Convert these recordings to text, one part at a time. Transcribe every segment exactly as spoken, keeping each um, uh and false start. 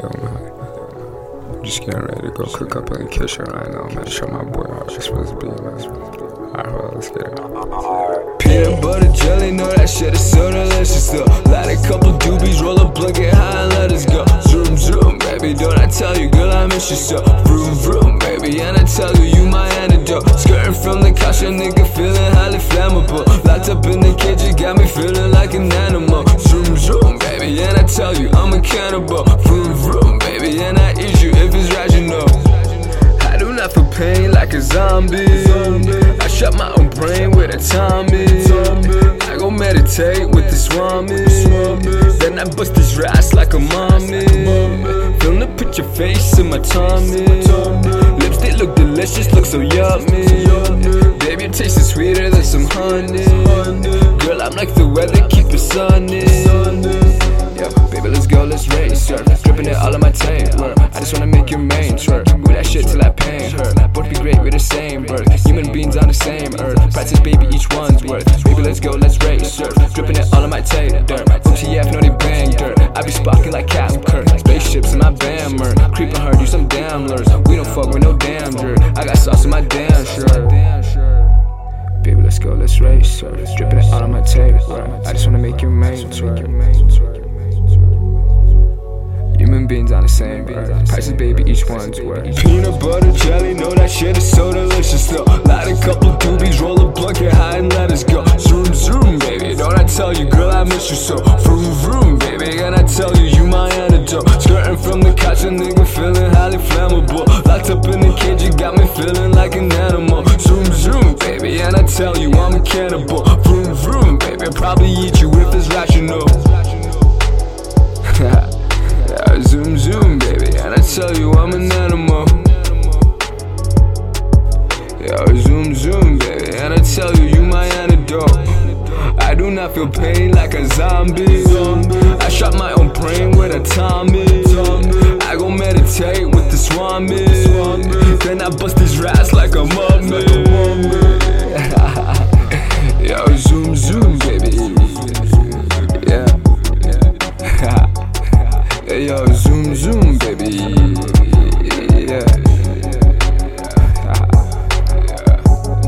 Hell no. I'm just getting ready to go cook up in the kitchen right now, man. Show my boy how it's supposed to be, man. Alright, well, let's get it. Peanut butter jelly, know that shit is so delicious, though. Light a couple doobies, roll a blunt, get high and let us go. Zoom, zoom, baby, don't I tell you, girl, I miss you so. Vroom, vroom, baby, and I tell you, you my antidote. Skirting from the couch, a nigga feeling highly flammable. Locked up in the kitchen, got me feeling like an animal. Zoom, zoom, baby, and I tell you, I'm a cannibal. Vroom, vroom, baby, and I eat you if it's right, you know. I do not feel pain like a zombie. I shut my own brain with a Tommy. I go meditate with the Swami. Then I bust this ass like a mommy. Film the picture face in my tummy. Lipstick look delicious, look so yummy. Baby, it tastes sweeter than some honey. Girl, I'm like the weather, keep it sunny. Yeah, baby, let's go, let's race. Dripping it all on my tape. I just wanna make your main twerk. Do that shit till I pain hurt. Both be great, we're the same birth. Human beings on the same earth. Practice, baby, each one's worth. Baby, let's go, let's race. Surf. Dripping it all on my tape. Dirt. O T F, know they bang dirt. I be sparking like Captain Kirk. Spaceships in my bammer. Creepin' hard, you some damn lures. We don't fuck with no damn dirt. I got sauce in my damn shirt. Baby, let's go, let's race. Surf. Dripping it all on my tape. I just wanna make your main twerk. Human beings on the same earth. Prices, baby, each one's worth. Peanut butter jelly, know that shit is so delicious, though. Light a couple doobies, roll a blunt, get high and let us go. Zoom, zoom, baby, don't I tell you, girl, I miss you so. Vroom, vroom, baby, and I tell you, you my antidote. Skirting from the couch, a nigga feeling highly flammable. Locked up in the cage, you got me feeling like an animal. Zoom, zoom, baby, and I tell you, I'm a cannibal. Vroom, vroom, baby, I'll probably eat you if it's rational. Zoom, zoom, baby, and I tell you I'm an animal. Yeah, zoom, zoom, baby, and I tell you you my antidote. I do not feel pain like a zombie. I shot my own brain with a Tommy. I go meditate with the Swami. Then I bust these rats like a mummy. Yo, zoom, zoom, baby. Yeah. Yo, zoom, zoom, baby. Yeah.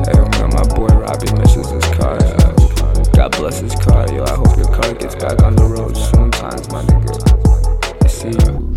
Hey, man, my boy Robbie misses his car. Yo. God bless his car, yo. I hope your car gets back on the road soon, times, my nigga. I see you.